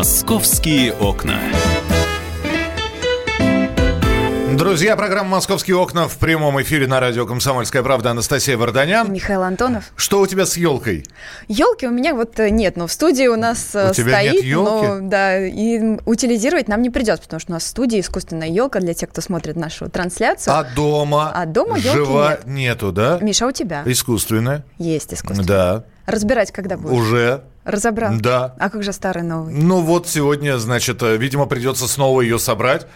«Московские окна». Друзья, программа «Московские окна» в прямом эфире на радио «Комсомольская правда». Анастасия Варданян. Михаил Антонов. Что у тебя с елкой? Елки у меня вот нет, но в студии у нас у стоит, но да, и утилизировать нам не придется, потому что у нас в студии искусственная елка для тех, кто смотрит нашу трансляцию. А дома? А дома елки нет. Нету, да? Миша, у тебя? Искусственная. Есть искусственная. Да. Разбирать когда будешь? Уже. Разобрал? Да. А как же старый новый? Ну вот сегодня, значит, видимо, придется снова ее собрать.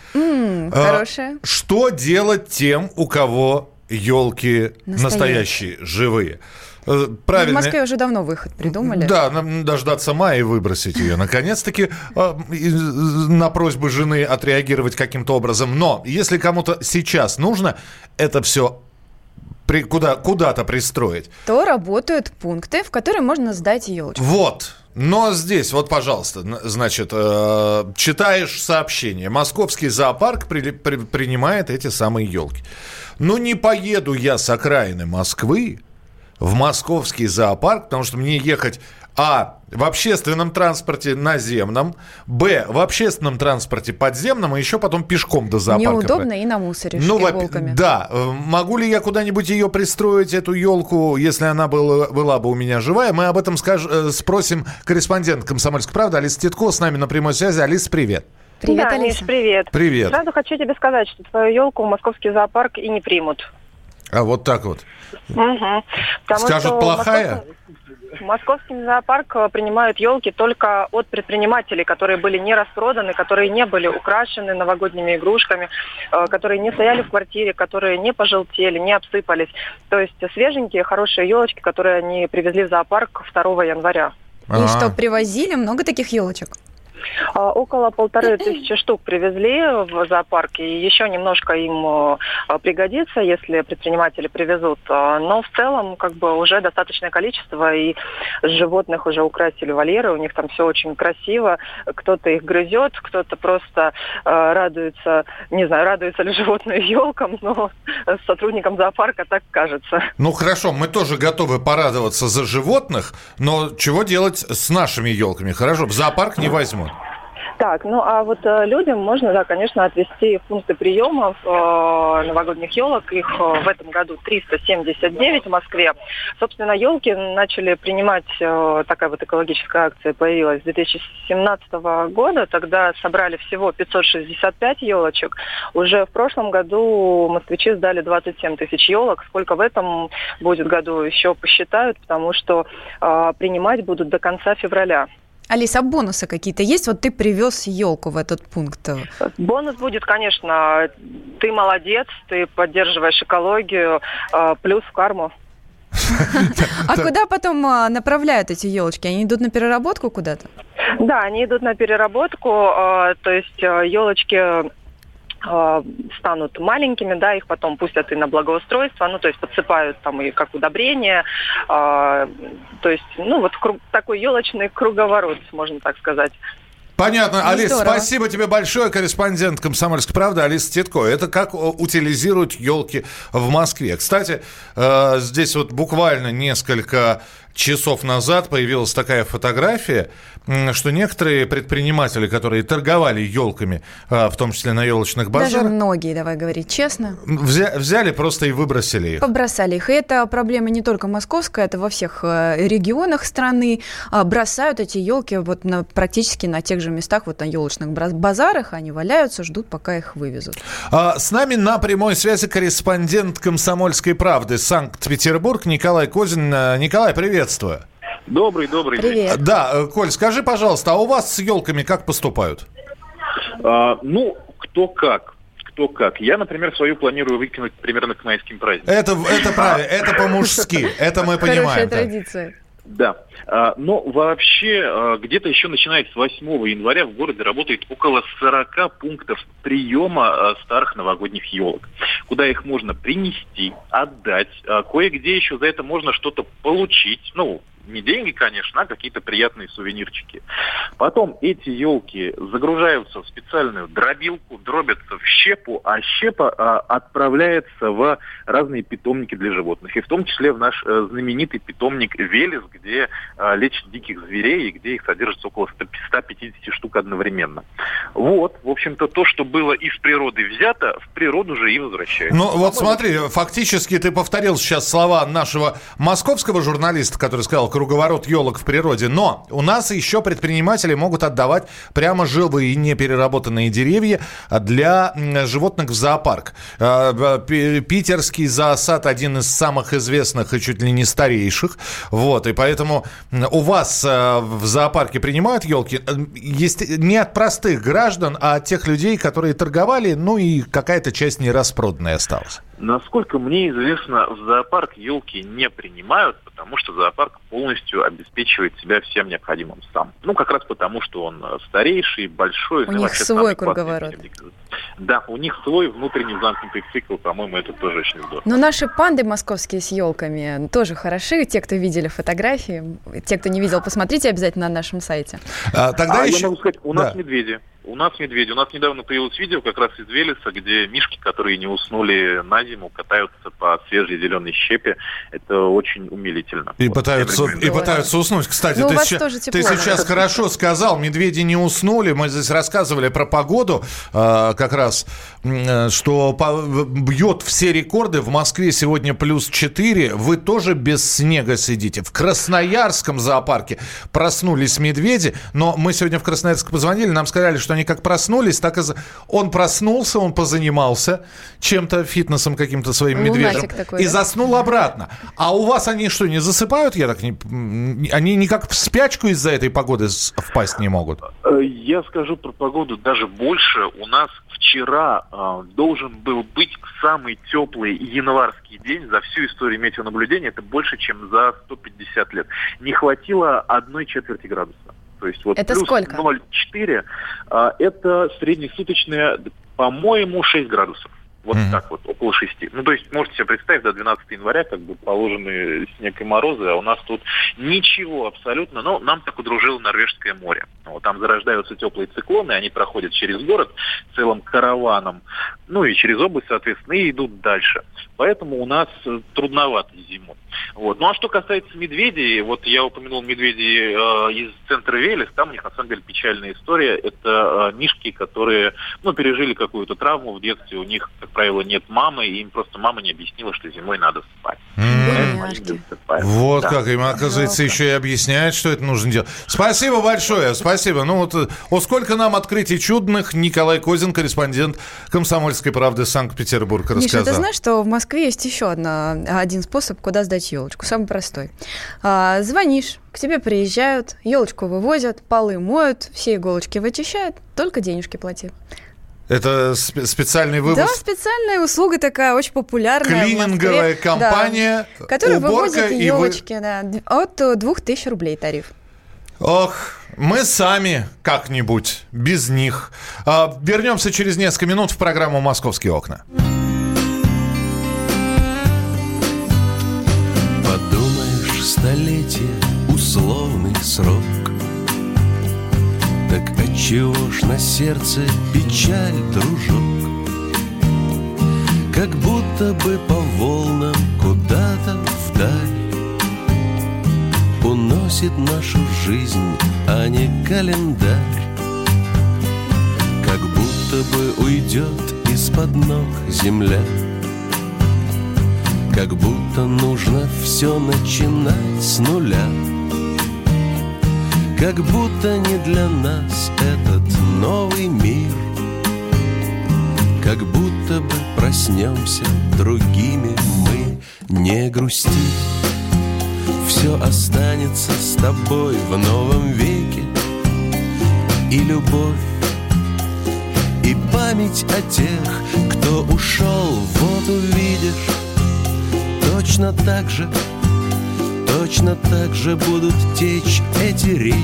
Хорошая. Что делать тем, у кого елки настоящие, живые? Правильно. В Москве уже давно выход придумали. Да, нам дождаться мая и выбросить ее. Наконец-таки на просьбы жены отреагировать каким-то образом. Но если кому-то сейчас нужно, это все куда-то пристроить, то работают пункты, в которые можно сдать елочку. Вот. Но здесь, вот, пожалуйста, значит, читаешь сообщение. Московский зоопарк принимает эти самые елки. Ну, не поеду я с окраины Москвы в Московский зоопарк, потому что мне ехать, в общественном транспорте наземном, б, в общественном транспорте подземном, и еще потом пешком до зоопарка. Неудобно и намусоришь иголками. Да. Могу ли я куда-нибудь ее пристроить, эту елку, если она была бы у меня живая? Мы об этом спросим корреспондент «Комсомольской правды» Алиса Титко. С нами на прямой связи. Алиса, привет. Привет, да, Алиса. Привет. Привет. Сразу хочу тебе сказать, что твою елку в Московский зоопарк и не примут. А вот так вот. Угу. Скажут, плохая? В Московский зоопарк принимают елки только от предпринимателей, которые были не распроданы, которые не были украшены новогодними игрушками, которые не стояли в квартире, которые не пожелтели, не обсыпались. То есть свеженькие, хорошие елочки, которые они привезли в зоопарк 2 января. И что, привозили много таких елочек? Около 1500 штук привезли в зоопарк, и еще немножко им пригодится, если предприниматели привезут. Но в целом, как бы, уже достаточное количество, и животных уже украсили вольеры, у них там все очень красиво. Кто-то их грызет, кто-то просто радуется, не знаю, радуется ли животное елкам, но сотрудникам зоопарка так кажется. Ну хорошо, мы тоже готовы порадоваться за животных, но чего делать с нашими елками? Хорошо, в зоопарк не возьмут. Так, ну а вот людям можно, да, конечно, отвезти в пункты приема новогодних елок. Их в этом году 379 в Москве. Собственно, елки начали принимать, такая вот экологическая акция появилась с 2017 года. Тогда собрали всего 565 елочек. Уже в прошлом году москвичи сдали 27 тысяч елок. Сколько в этом будет году, еще посчитают, потому что принимать будут до конца февраля. Алиса, а бонусы какие-то есть? Вот ты привез елку в этот пункт. Бонус будет, конечно. Ты молодец, ты поддерживаешь экологию, плюс в карму. А куда потом направляют эти елочки? Они идут на переработку куда-то? Да, они идут на переработку. То есть елочки станут маленькими, да, их потом пустят и на благоустройство, ну, то есть подсыпают там и как удобрение, то есть, ну, вот такой елочный круговорот, можно так сказать. Понятно. Алиса, спасибо тебе большое. Корреспондент «Комсомольской правды» Алиса Титко. Это как утилизируют елки в Москве. Кстати, здесь вот буквально несколько часов назад появилась такая фотография, что некоторые предприниматели, которые торговали елками, в том числе на елочных базарах... Даже многие, давай говорить честно. Взяли просто и выбросили их. Побросали их. И это проблема не только московская, это во всех регионах страны. Бросают эти елки вот практически на тех же местах, вот на елочных базарах. Они валяются, ждут, пока их вывезут. С нами на прямой связи корреспондент «Комсомольской правды» Санкт-Петербург Николай Козин. Николай, привет. Добрый день. Да, Коль, скажи, пожалуйста, а у вас с елками как поступают? Кто как. Я, например, свою планирую выкинуть примерно к майским праздникам. Это правильно, это по-мужски, это мы понимаем. Хорошая традиция. Да, но вообще где-то еще начиная с 8 января в городе работает около 40 пунктов приема старых новогодних елок, куда их можно принести, отдать, кое-где еще за это можно что-то получить, ну, не деньги, конечно, а какие-то приятные сувенирчики. Потом эти елки загружаются в специальную дробилку, дробятся в щепу, а щепа отправляется в разные питомники для животных. И в том числе в наш знаменитый питомник Велес, где лечат диких зверей, и где их содержится около 150 штук одновременно. Вот, в общем-то, то, что было из природы взято, в природу же и возвращается. Ну, вот смотри, фактически ты повторил сейчас слова нашего московского журналиста, который сказал «круговорот елок в природе». Но у нас еще предприниматели могут отдавать прямо живые и непереработанные деревья для животных в зоопарк. Питерский зоосад один из самых известных и чуть ли не старейших. Вот, и поэтому у вас в зоопарке принимают елки не от простых граждан, а от тех людей, которые торговали, ну и какая-то часть нераспроданная осталась. Насколько мне известно, в зоопарк елки не принимают, потому что зоопарк полностью обеспечивает себя всем необходимым сам. Ну, как раз потому, что он старейший, большой. У них свой круговорот. Да, у них свой внутренний замкнутый цикл, по-моему, это тоже очень здорово. Но наши панды московские с елками тоже хороши. Те, кто видели фотографии, те, кто не видел, посмотрите обязательно на нашем сайте. Я могу сказать, у нас медведи. У нас медведи. У нас недавно появилось видео как раз из Велеса, где мишки, которые не уснули на зиму, катаются по свежей зеленой щепе. Это очень умилительно. И пытаются уснуть. Кстати, ты сейчас хорошо сказал, медведи не уснули. Мы здесь рассказывали про погоду как раз, что бьет все рекорды. В Москве сегодня плюс 4. Вы тоже без снега сидите. В Красноярском зоопарке проснулись медведи. Но мы сегодня в Красноярск позвонили, нам сказали, что они как проснулись, так и... Он проснулся, он позанимался чем-то, фитнесом каким-то своим медвежьим, и заснул обратно. А у вас они что, не засыпают? Они никак в спячку из-за этой погоды впасть не могут? Я скажу про погоду даже больше. У нас вчера должен был быть самый теплый январский день за всю историю метеонаблюдения. Это больше, чем за 150 лет. Не хватило 1/4 градуса. То есть вот это плюс сколько? 0,4, это среднесуточное, по-моему, 6 градусов. Вот так вот, около 6. Ну, то есть, можете себе представить, до 12 января как бы положены снег и морозы, а у нас тут ничего абсолютно. Но нам так удружило Норвежское море. Вот там зарождаются теплые циклоны, они проходят через город целым караваном, ну и через область, соответственно, и идут дальше. Поэтому у нас трудновато зимой. Вот. Ну, а что касается медведей, вот я упомянул медведей из центра Велес, там у них, на самом деле, печальная история. Это мишки, которые, пережили какую-то травму в детстве, у них, как правило, нет мамы, и им просто мама не объяснила, что зимой надо спать. Вот да. Как им, оказывается, еще и объясняют, что это нужно делать. Спасибо большое, спасибо. Сколько нам открытий чудных, Николай Козин, корреспондент «Комсомольской правды» Санкт-Петербург, рассказал. Миша, ты знаешь, что в Москве есть еще один способ, куда сдать елочку, самый простой. Звонишь, к тебе приезжают, елочку вывозят, полы моют, все иголочки вычищают, только денежки плати. Это специальный вывоз? Да, специальная услуга такая, очень популярная. Клининговая компания, да, которая вывозит елочки. От 2000 рублей тариф. Ох, мы сами как-нибудь, без них. Вернемся через несколько минут в программу «Московские окна». Подумаешь, столетие, условный срок. Так отчего ж на сердце печаль, дружок? Как будто бы по волнам куда-то вдаль уносит нашу жизнь, а не календарь. Как будто бы уйдет из-под ног земля. Как будто нужно все начинать с нуля. Как будто не для нас этот новый мир. Как будто бы проснемся другими мы. Не грусти, все останется с тобой в новом веке. И любовь, и память о тех, кто ушел. Вот увидишь, точно так же будут течь эти реки.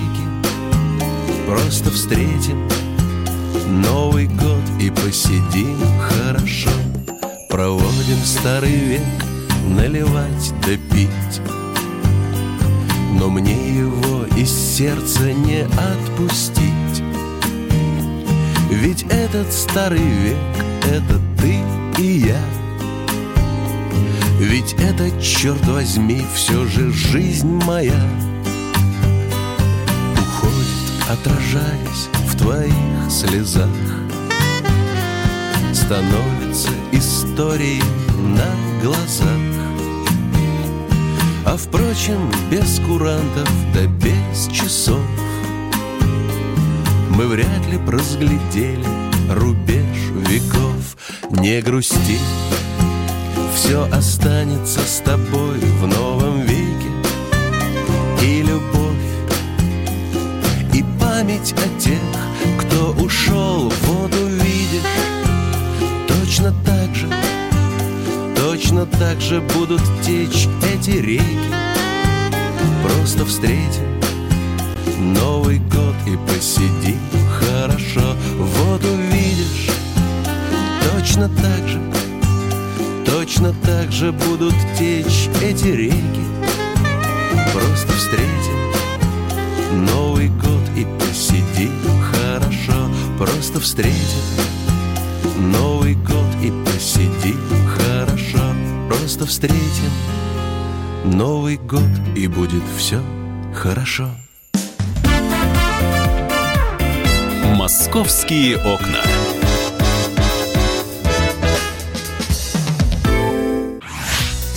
Просто встретим Новый год и посидим хорошо. Проводим старый век, наливать да пить. но мне его из сердца не отпустить. Ведь этот старый век — это ты и я. Ведь это, черт возьми, все же жизнь моя. Уходит, отражаясь в твоих слезах, становится историей на глазах. А впрочем, без курантов да без часов мы вряд ли б разглядели рубеж веков. Не грусти, все останется с тобой в новом веке. И любовь, и память о тех, кто ушел, вот увидишь. Точно так же будут течь эти реки. Просто встретим Новый год и посидим хорошо. Вот увидишь, точно так же будут течь эти реки. Просто встретим Новый год и посидим хорошо. Просто встретим Новый год и посидим хорошо. Просто встретим Новый год и будет все хорошо. Московские окна.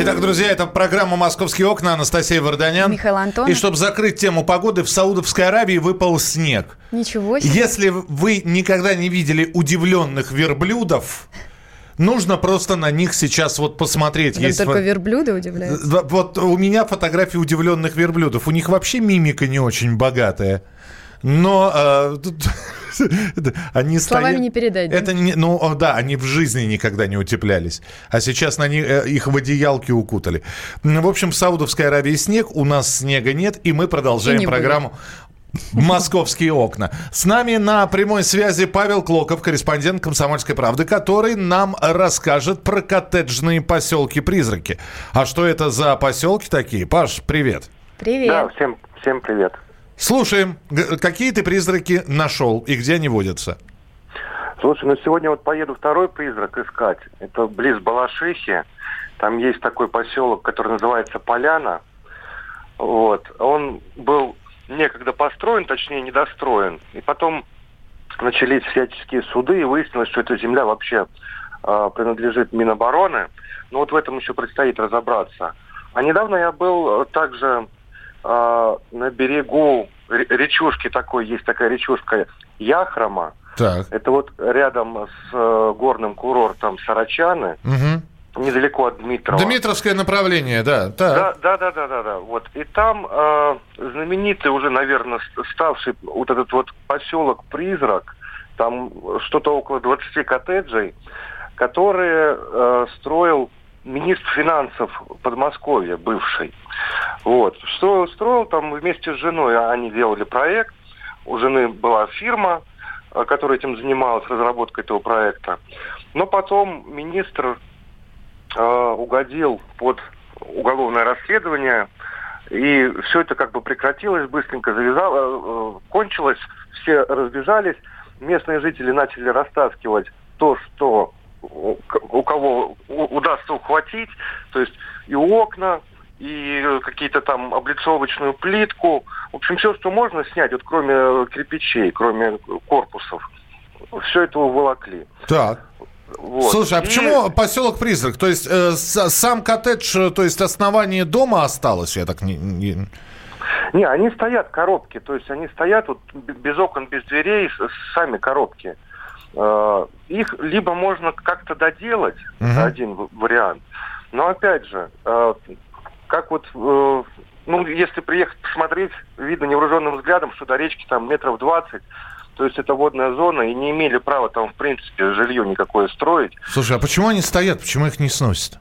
Итак, друзья, это программа «Московские окна». Анастасия Варданян. Михаил Антонов. И чтобы закрыть тему погоды, в Саудовской Аравии выпал снег. Ничего себе. Если вы никогда не видели удивленных верблюдов, нужно просто на них сейчас вот посмотреть. Там есть только верблюды удивляются. Вот у меня фотографии удивленных верблюдов. У них вообще мимика не очень богатая. Но они словами не передать. Это не, ну да, они в жизни никогда не утеплялись. А сейчас на них, их в одеялки укутали. В общем, в Саудовской Аравии снег, у нас снега нет, и мы продолжаем программу «Московские окна». С нами на прямой связи Павел Клоков, корреспондент «Комсомольской правды», который нам расскажет про коттеджные поселки-призраки. А что это за поселки такие? Паш, привет. Привет. Да, всем привет. Слушаем, какие ты призраки нашел и где они водятся? Слушай, ну сегодня вот поеду второй призрак искать. Это близ Балашихи. Там есть такой поселок, который называется Поляна. Вот. Он был некогда построен, точнее недостроен. И потом начались всяческие суды, и выяснилось, что эта земля вообще принадлежит Минобороны. Но вот в этом еще предстоит разобраться. А недавно я был также... на берегу речушки такой, есть такая речушка Яхрома. Так. Это вот рядом с горным курортом Сорочаны, угу. Недалеко от Дмитрова. Дмитровское направление, да. Так. Да. Вот. И там знаменитый уже, наверное, ставший вот этот вот поселок-призрак, там что-то около 20 коттеджей, которые строил министр финансов Подмосковья, бывший. Вот. Что строил там вместе с женой. Они делали проект. У жены была фирма, которая этим занималась, разработкой этого проекта. Но потом министр угодил под уголовное расследование. И все это как бы прекратилось, быстренько завязало, кончилось. Все разбежались. Местные жители начали растаскивать то, что у кого удастся ухватить. То есть и окна, и какие-то там облицовочную плитку. В общем, все, что можно снять, вот кроме кирпичей, кроме корпусов, все это уволокли. Так. Вот. Слушай, а почему поселок призрак? То есть сам коттедж, то есть основание дома осталось, я так не, они стоят, коробки. То есть они стоят вот, без окон, без дверей, сами коробки. Их либо можно как-то доделать, один вариант. Но опять же... Как вот Ну, если приехать посмотреть, видно невооруженным взглядом, что до речки там 20 метров. То есть это водная зона, и не имели права там, в принципе, жилье никакое строить. Слушай, а почему они стоят? Почему их не сносят?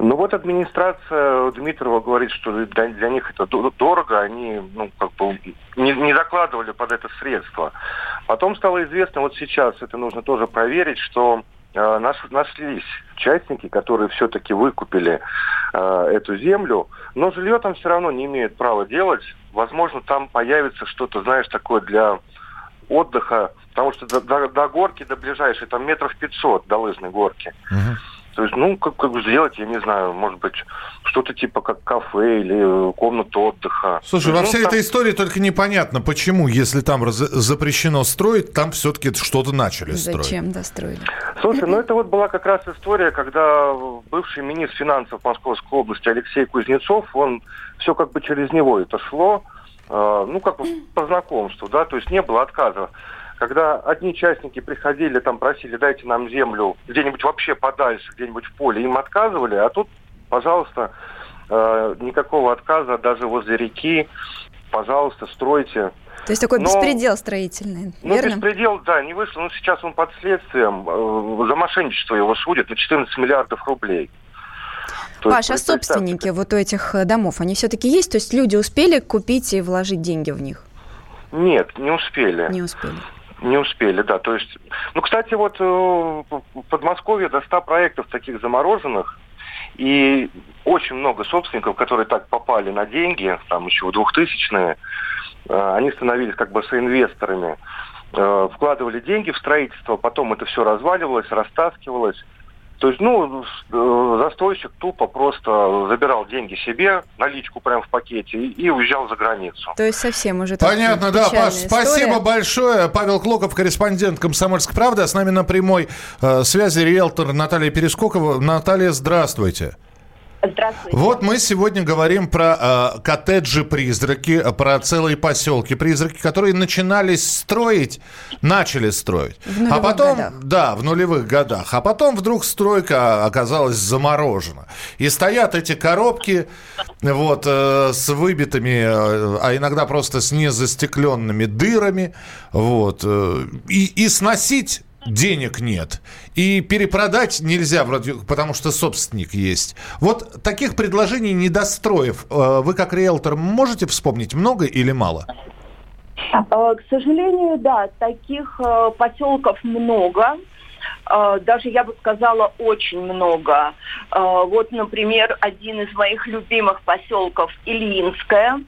Ну, вот администрация Дмитрова говорит, что для них это дорого. Они, не закладывали под это средства. Потом стало известно, вот сейчас это нужно тоже проверить, что нашлись частники, которые все-таки выкупили эту землю, но жилье там все равно не имеют права делать. Возможно, там появится что-то, знаешь, такое для отдыха, потому что до горки, до ближайшей, там 500 метров до лыжной горки. Uh-huh. То есть, как сделать, я не знаю, может быть, что-то типа как кафе или комната отдыха. Слушай, во всей этой истории только непонятно, почему, если там запрещено строить, там все-таки что-то начали строить. Зачем достроили? Слушай, это вот была как раз история, когда бывший министр финансов Московской области Алексей Кузнецов, он все как бы через него это шло, по знакомству, да, то есть не было отказа. Когда одни частники приходили, там просили, дайте нам землю где-нибудь вообще подальше, где-нибудь в поле, им отказывали, а тут, пожалуйста, никакого отказа даже возле реки, пожалуйста, стройте. То есть такой беспредел строительный, верно? Беспредел, да, не вышло, сейчас он под следствием, за мошенничество его судят на 14 миллиардов рублей. Паш, а собственники вот у этих домов, они все-таки есть? То есть люди успели купить и вложить деньги в них? Нет, не успели. Не успели, да. То есть, кстати, вот в Подмосковье до 100 проектов таких замороженных, и очень много собственников, которые так попали на деньги, там еще в 2000-е, они становились как бы соинвесторами, вкладывали деньги в строительство, потом это все разваливалось, растаскивалось. То есть, застройщик тупо просто забирал деньги себе, наличку прямо в пакете, и уезжал за границу. То есть совсем уже... Понятно, да, Паш, спасибо большое. Павел Клоков, корреспондент «Комсомольской правды». А с нами на прямой связи риэлтор Наталья Перескокова. Наталья, здравствуйте. Здравствуйте. Вот мы сегодня говорим про коттеджи-призраки, про целые поселки-призраки, которые начали строить. А потом, в нулевых годах. А потом вдруг стройка оказалась заморожена. И стоят эти коробки с выбитыми, а иногда просто с незастекленными дырами. И сносить... денег нет. И перепродать нельзя, вроде, потому что собственник есть. Вот таких предложений недостроев вы, как риэлтор, можете вспомнить много или мало? К сожалению, да. Таких поселков много. Даже, я бы сказала, очень много. Вот, например, один из моих любимых поселков Ильинское.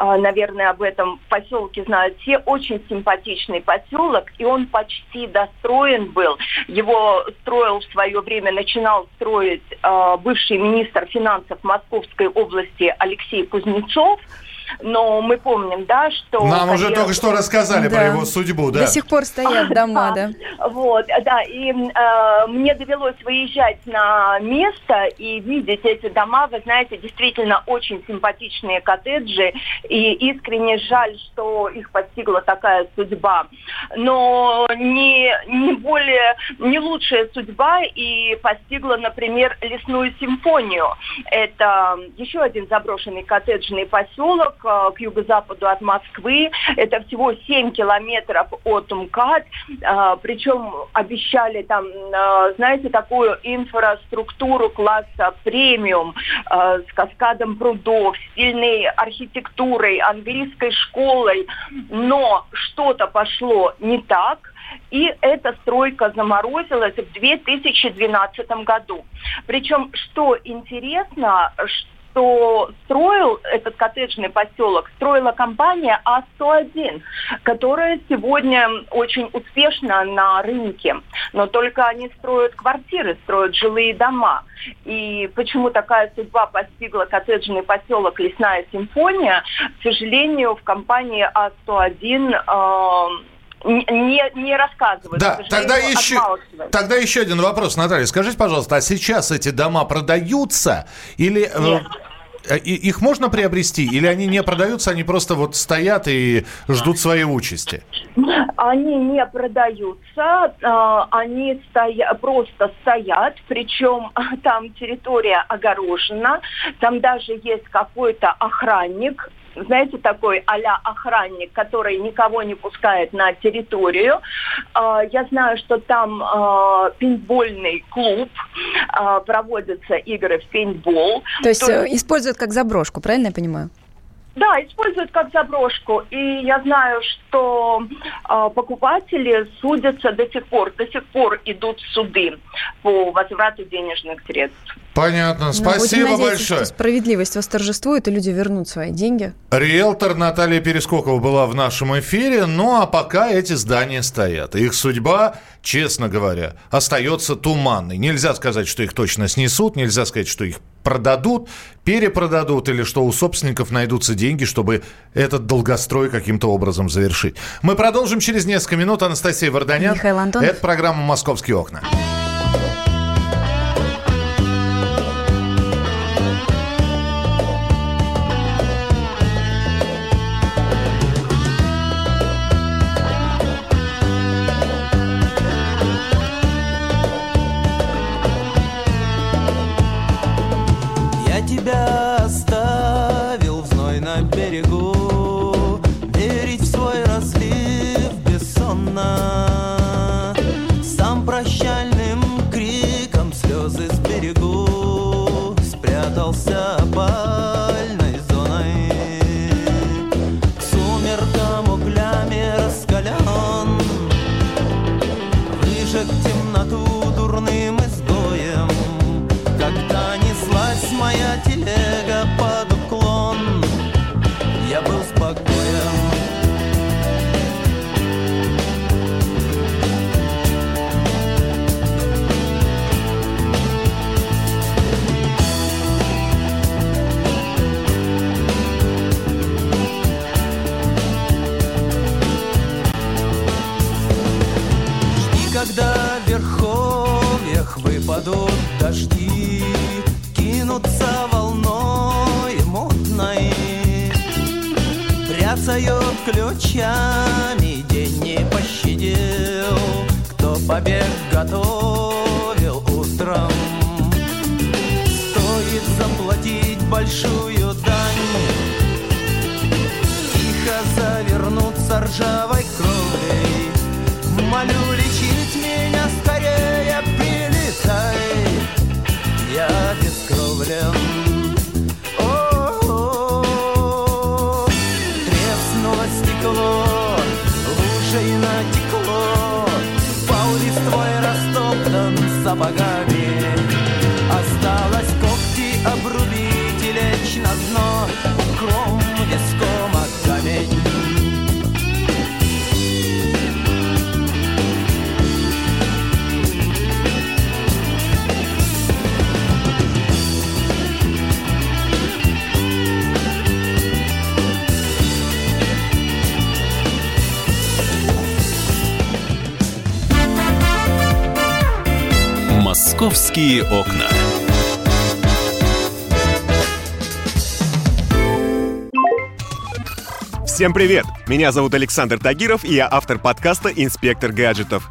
Наверное, об этом поселке знают все. Очень симпатичный поселок, и он почти достроен был. Его строил в свое время, начинал строить бывший министр финансов Московской области Алексей Кузнецов. Но мы помним, да, что... Нам уже только что рассказали про его судьбу, да. До сих пор стоят дома, да. И мне довелось выезжать на место и видеть эти дома. Вы знаете, действительно очень симпатичные коттеджи. И искренне жаль, что их постигла такая судьба. Но не лучшая судьба и постигла, например, Лесную симфонию. Это еще один заброшенный коттеджный поселок к юго-западу от Москвы. Это всего 7 километров от МКАД. Причем обещали там, знаете, такую инфраструктуру класса премиум с каскадом прудов, стильной архитектурой, английской школой. Но что-то пошло не так. И эта стройка заморозилась в 2012 году. Причем, что интересно, что строил этот коттеджный поселок, строила компания А101, которая сегодня очень успешна на рынке. Но только они строят квартиры, строят жилые дома. И почему такая судьба постигла коттеджный поселок Лесная симфония, к сожалению, в компании А101... Не рассказывают. Да, тогда еще один вопрос, Наталья. Скажите, пожалуйста, а сейчас эти дома продаются или... Нет. Их можно приобрести или они не продаются, они просто вот стоят и ждут своей участи? Они не продаются, они просто стоят, причем там территория огорожена, там даже есть какой-то охранник, знаете, такой а-ля охранник, который никого не пускает на территорию. Я знаю, что там пейнтбольный клуб, проводятся игры в пейнтбол. То есть используют как заброшку, правильно я понимаю? Да, используют как заброшку. И я знаю, что покупатели судятся до сих пор идут суды по возврату денежных средств. Понятно. Спасибо большое. Справедливость восторжествует, и люди вернут свои деньги. Риэлтор Наталья Перескокова была в нашем эфире. Ну, а пока эти здания стоят. Их судьба, честно говоря, остается туманной. Нельзя сказать, что их точно снесут, нельзя сказать, что их продадут, перепродадут, или что у собственников найдутся деньги, чтобы этот долгострой каким-то образом завершить. Мы продолжим через несколько минут. Анастасия Варданян. Михаил Антонов. Это программа «Московские окна». Ключами день не пощадил, кто побег готовил утром. Стоит заплатить большую дань, тихо завернуться ржавой кровлей. Молю лечить меня скорее, прилетай, я бескровлен. Лужей натекло, паузис твой растоптан сапогами. Осталось когти обрубить и лечь на дно укром виском от камень. Московские окна. Всем привет! Меня зовут Александр Тагиров, и я автор подкаста «Инспектор гаджетов».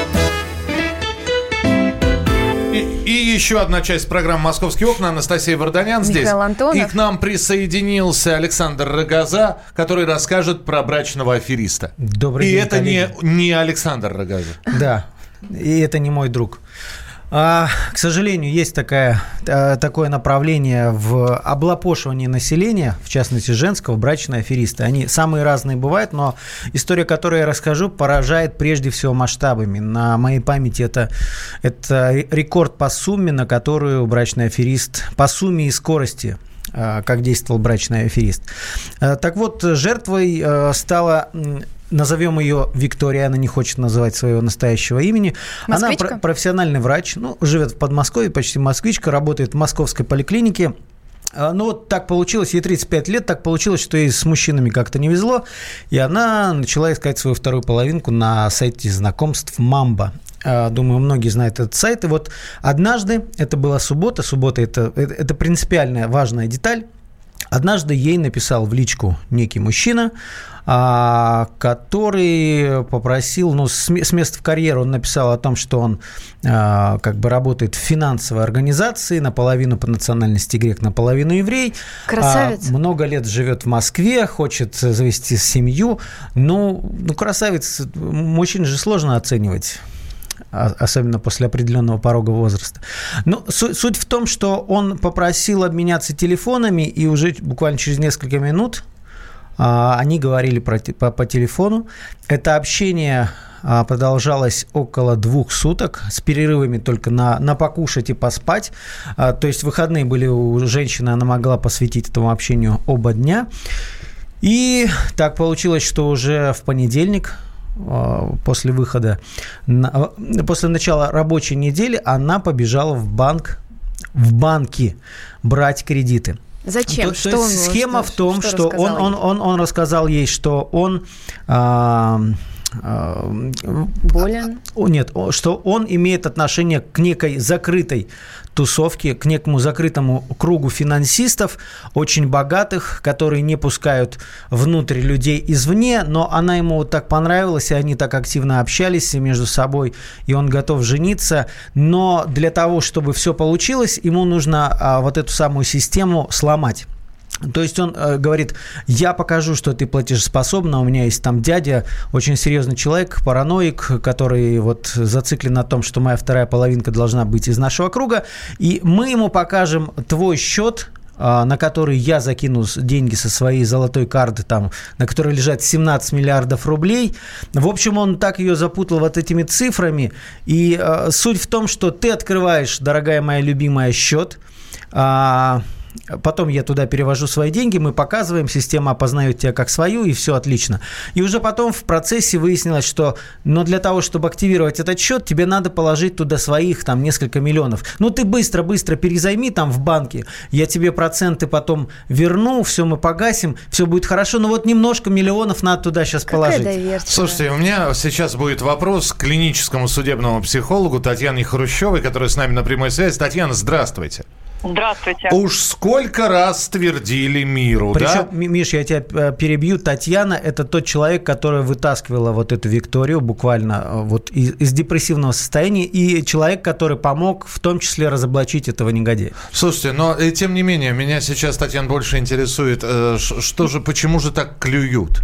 И еще одна часть программы «Московские окна». Анастасия Варданян здесь. Михаил Антонов. И к нам присоединился Александр Рогоза, который расскажет про брачного афериста. Добрый день, коллеги. И это не Александр Рогоза. Да, и это не мой друг. К сожалению, есть такое направление в облапошивании населения, в частности женского, брачные аферисты. Они самые разные бывают, но история, которую я расскажу, поражает прежде всего масштабами. На моей памяти это рекорд по сумме, на которую брачный аферист, по сумме и скорости как действовал брачный аферист. Так вот, жертвой стала... Назовем ее Виктория, она не хочет называть своего настоящего имени. Москвичка? Она профессиональный врач, живет в Подмосковье, почти москвичка, работает в московской поликлинике. Ну, вот так получилось, ей 35 лет, так получилось, что ей с мужчинами как-то не везло, и она начала искать свою вторую половинку на сайте знакомств «Мамба». Думаю, многие знают этот сайт. И вот однажды, это была суббота, это принципиальная важная деталь, однажды ей написал в личку некий мужчина, который попросил, с места в карьер он написал о том, что он работает в финансовой организации, наполовину по национальности грек, наполовину еврей. Красавец. Много лет живет в Москве, хочет завести семью. Красавец, мужчин же сложно оценивать. Особенно после определенного порога возраста. Но суть в том, что он попросил обменяться телефонами, и уже буквально через несколько минут они говорили по телефону. Это общение продолжалось около 2 суток с перерывами только на покушать и поспать. То есть выходные были у женщины, она могла посвятить этому общению оба дня. И так получилось, что уже в понедельник, после начала рабочей недели, она побежала в банки брать кредиты. Зачем? Схема в том, что он рассказал ей, что он... болен? Нет, что он имеет отношение к некой закрытой тусовке, к некому закрытому кругу финансистов, очень богатых, которые не пускают внутрь людей извне, но она ему вот так понравилась, и они так активно общались между собой, и он готов жениться, но для того, чтобы все получилось, ему нужно вот эту самую систему сломать. То есть он говорит, я покажу, что ты платежеспособна, у меня есть там дядя, очень серьезный человек, параноик, который вот зациклен на том, что моя вторая половинка должна быть из нашего круга, и мы ему покажем твой счет, на который я закину деньги со своей золотой карты, там, на которой лежат 17 миллиардов рублей. В общем, он так ее запутал вот этими цифрами, и суть в том, что ты открываешь, дорогая моя любимая, счет, потом я туда перевожу свои деньги, мы показываем, система опознает тебя как свою, и все отлично. И уже потом в процессе выяснилось, что для того, чтобы активировать этот счет, тебе надо положить туда своих там несколько миллионов. Ты быстро-быстро перезайми там в банке, я тебе проценты потом верну, все мы погасим, все будет хорошо, но вот немножко миллионов надо туда сейчас положить. Слушайте, у меня сейчас будет вопрос к клиническому судебному психологу Татьяне Хрущевой, которая с нами на прямой связи. Татьяна, здравствуйте. Здравствуйте. Уж сколько раз твердили миру, причем, да? Миш, я тебя перебью. Татьяна – это тот человек, который вытаскивала вот эту Викторию буквально из депрессивного состояния, и человек, который помог в том числе разоблачить этого негодяя. Слушайте, но и тем не менее, меня сейчас, Татьяна, больше интересует, почему же так клюют?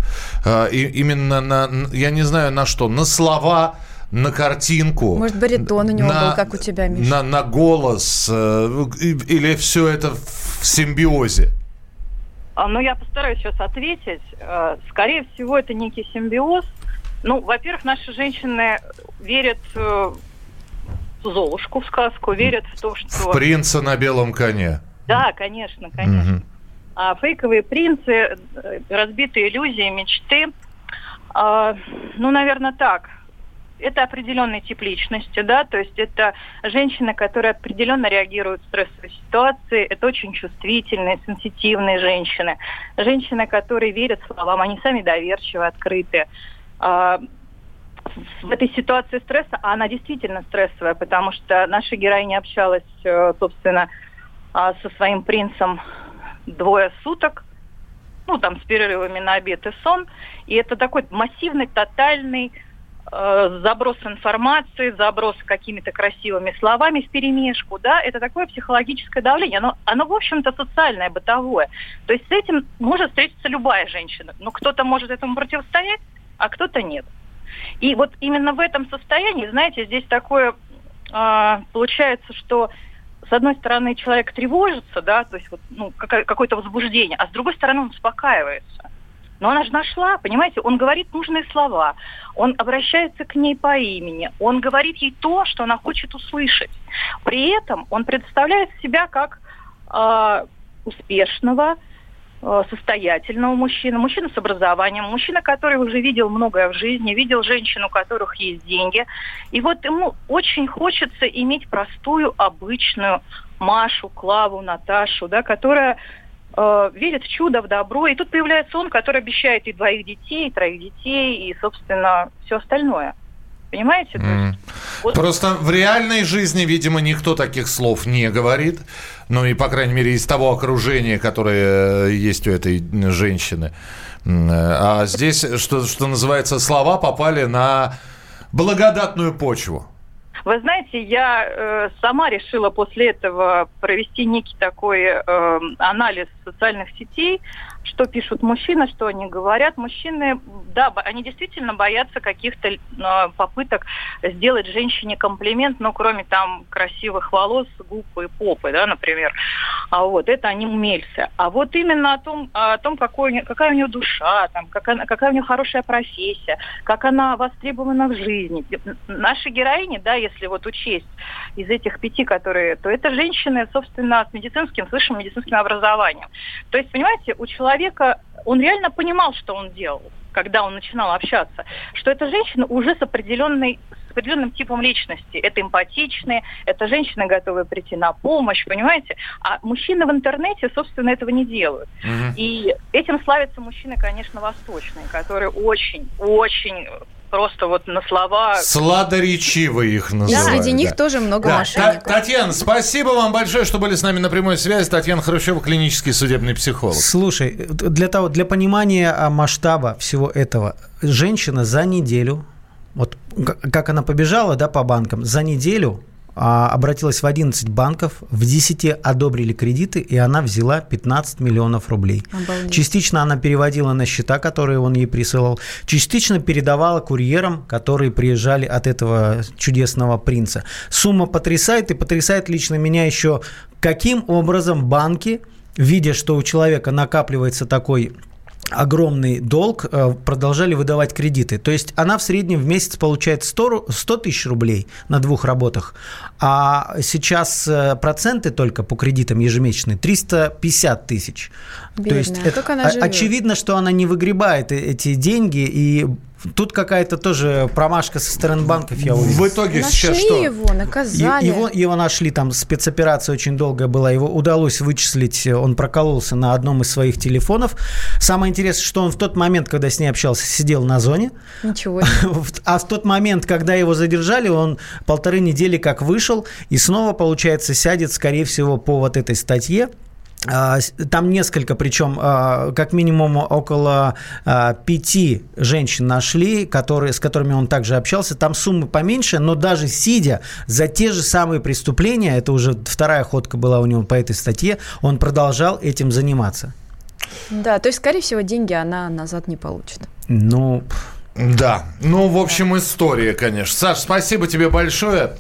И именно я не знаю на что, на слова, на картинку. Может, баритон у него был, как у тебя, Миша. На голос, или все это в симбиозе? Я постараюсь сейчас ответить. Скорее всего, это некий симбиоз. Во-первых, наши женщины верят в Золушку, в сказку, верят в то, что... В принца на белом коне. Да, конечно. Угу. Фейковые принцы, разбитые иллюзии, мечты. Наверное, так. Это определенный тип личности, да, то есть это женщины, которые определенно реагируют в стрессовые ситуации, это очень чувствительные, сенситивные женщины, которые верят словам, они сами доверчивы, открыты. В этой ситуации стресса, а она действительно стрессовая, потому что наша героиня общалась, собственно, со своим принцем 2 суток, с перерывами на обед и сон, и это такой массивный, тотальный заброс информации, заброс какими-то красивыми словами вперемешку, да, это такое психологическое давление, оно, в общем-то, социальное, бытовое. То есть с этим может встретиться любая женщина, но кто-то может этому противостоять, а кто-то нет. И вот именно в этом состоянии, знаете, здесь такое получается, что с одной стороны человек тревожится, да, то есть какое-то возбуждение, а с другой стороны он успокаивается. Но она же нашла, понимаете, он говорит нужные слова, он обращается к ней по имени, он говорит ей то, что она хочет услышать. При этом он представляет себя как успешного, состоятельного мужчину, мужчину с образованием, мужчину, который уже видел многое в жизни, видел женщин, у которых есть деньги. И вот ему очень хочется иметь простую, обычную Машу, Клаву, Наташу, да, которая верит в чудо, в добро. И тут появляется он, который обещает и 2 детей, и 3 детей, и, собственно, все остальное. Понимаете? Вот. Просто в реальной жизни, видимо, никто таких слов не говорит. Ну и, по крайней мере, из того окружения, которое есть у этой женщины. А здесь, что называется, слова попали на благодатную почву. Вы знаете, я сама решила после этого провести некий такой анализ социальных сетей, что пишут мужчины, что они говорят. Мужчины, да, они действительно боятся каких-то попыток сделать женщине комплимент, но кроме там красивых волос, губ и попы, да, например. А вот это они умельцы. А вот именно о том какая у нее душа, там, какая у нее хорошая профессия, как она востребована в жизни. Наши героини, да, если вот учесть из этих 5, которые, то это женщины, собственно, с медицинским, с высшим медицинским образованием. То есть, понимаете, у человека, он реально понимал, что он делал, когда он начинал общаться, что эта женщина уже с определенным типом личности. Это эмпатичные, это женщины, готовые прийти на помощь, понимаете? А мужчины в интернете, собственно, этого не делают. Угу. И этим славятся мужчины, конечно, восточные, которые очень-очень... Просто вот на слова... Сладоречивые их называют. Да, среди них тоже много мошенников. Татьяна, спасибо вам большое, что были с нами на прямой связи. Татьяна Хрущева, клинический судебный психолог. Слушай, для понимания масштаба всего этого, женщина за неделю, вот как она побежала, да, по банкам, за неделю обратилась в 11 банков, в 10 одобрили кредиты, и она взяла 15 миллионов рублей. Обалдеть. Частично она переводила на счета, которые он ей присылал, частично передавала курьерам, которые приезжали от этого чудесного принца. Сумма потрясает, и потрясает лично меня еще, каким образом банки, видя, что у человека накапливается такой... огромный долг, продолжали выдавать кредиты. То есть она в среднем в месяц получает 100 тысяч рублей на 2 работах, а сейчас проценты только по кредитам ежемесячные 350 тысяч. Бедная. То есть это очевидно, что она не выгребает эти деньги, и тут какая-то тоже промашка со стороны банков, я уверен. В итоге нашли сейчас что? Его, наказали. Его нашли, там спецоперация очень долгая была, его удалось вычислить, он прокололся на одном из своих телефонов. Самое интересное, что он в тот момент, когда с ней общался, сидел на зоне. Ничего себе. А в тот момент, когда его задержали, он полторы недели как вышел, и снова, получается, сядет, скорее всего, по вот этой статье. Там несколько, причем как минимум около 5 женщин нашли, с которыми он также общался. Там суммы поменьше, но даже сидя за те же самые преступления, это уже 2-я ходка была у него по этой статье, он продолжал этим заниматься. Да, то есть, скорее всего, деньги она назад не получит. Ну... Да. Ну, в общем, история, конечно. Саш, спасибо тебе большое.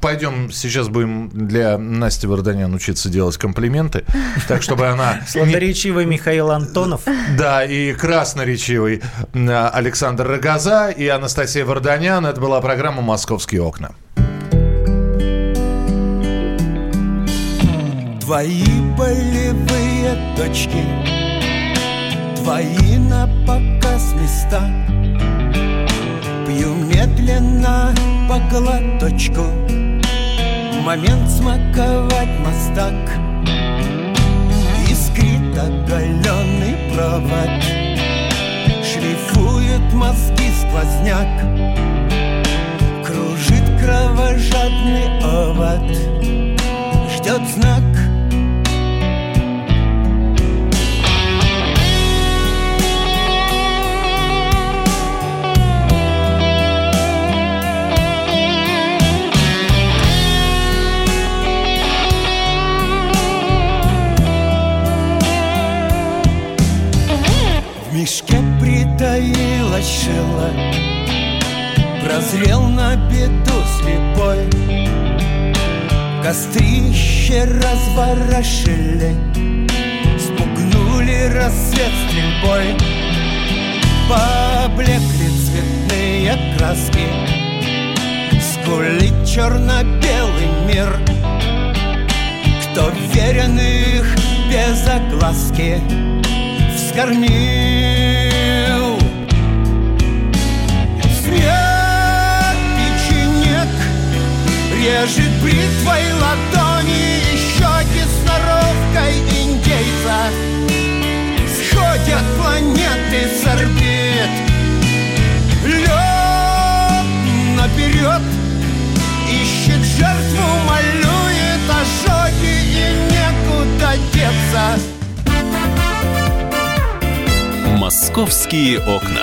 Пойдем, сейчас будем для Насти Варданян учиться делать комплименты, так, чтобы она... Сладоречивый Михаил Антонов. Да, и красноречивый Александр Рогоза и Анастасия Варданян. Это была программа «Московские окна». Твои болевые точки, твои на показ места. Пью медленно по глоточку, момент смаковать мостак. Искрит оголенный провод, шлифует мозги сквозняк. Кружит кровожадный овод, ждет знак. В мешке притаилась шила, прозрел на беду слепой. Кострище разворошили, спугнули рассвет стрельбой. Поблекли цветные краски, скулит черно-белый мир. Кто верен их тебе заглазки вскормил. Свет печенек режет бритвой ладони, и щеки сноровкой индейца сходят планеты с орбит. Лед наперед ищет жертву, малюет ожоги, и некуда деться. Московские окна.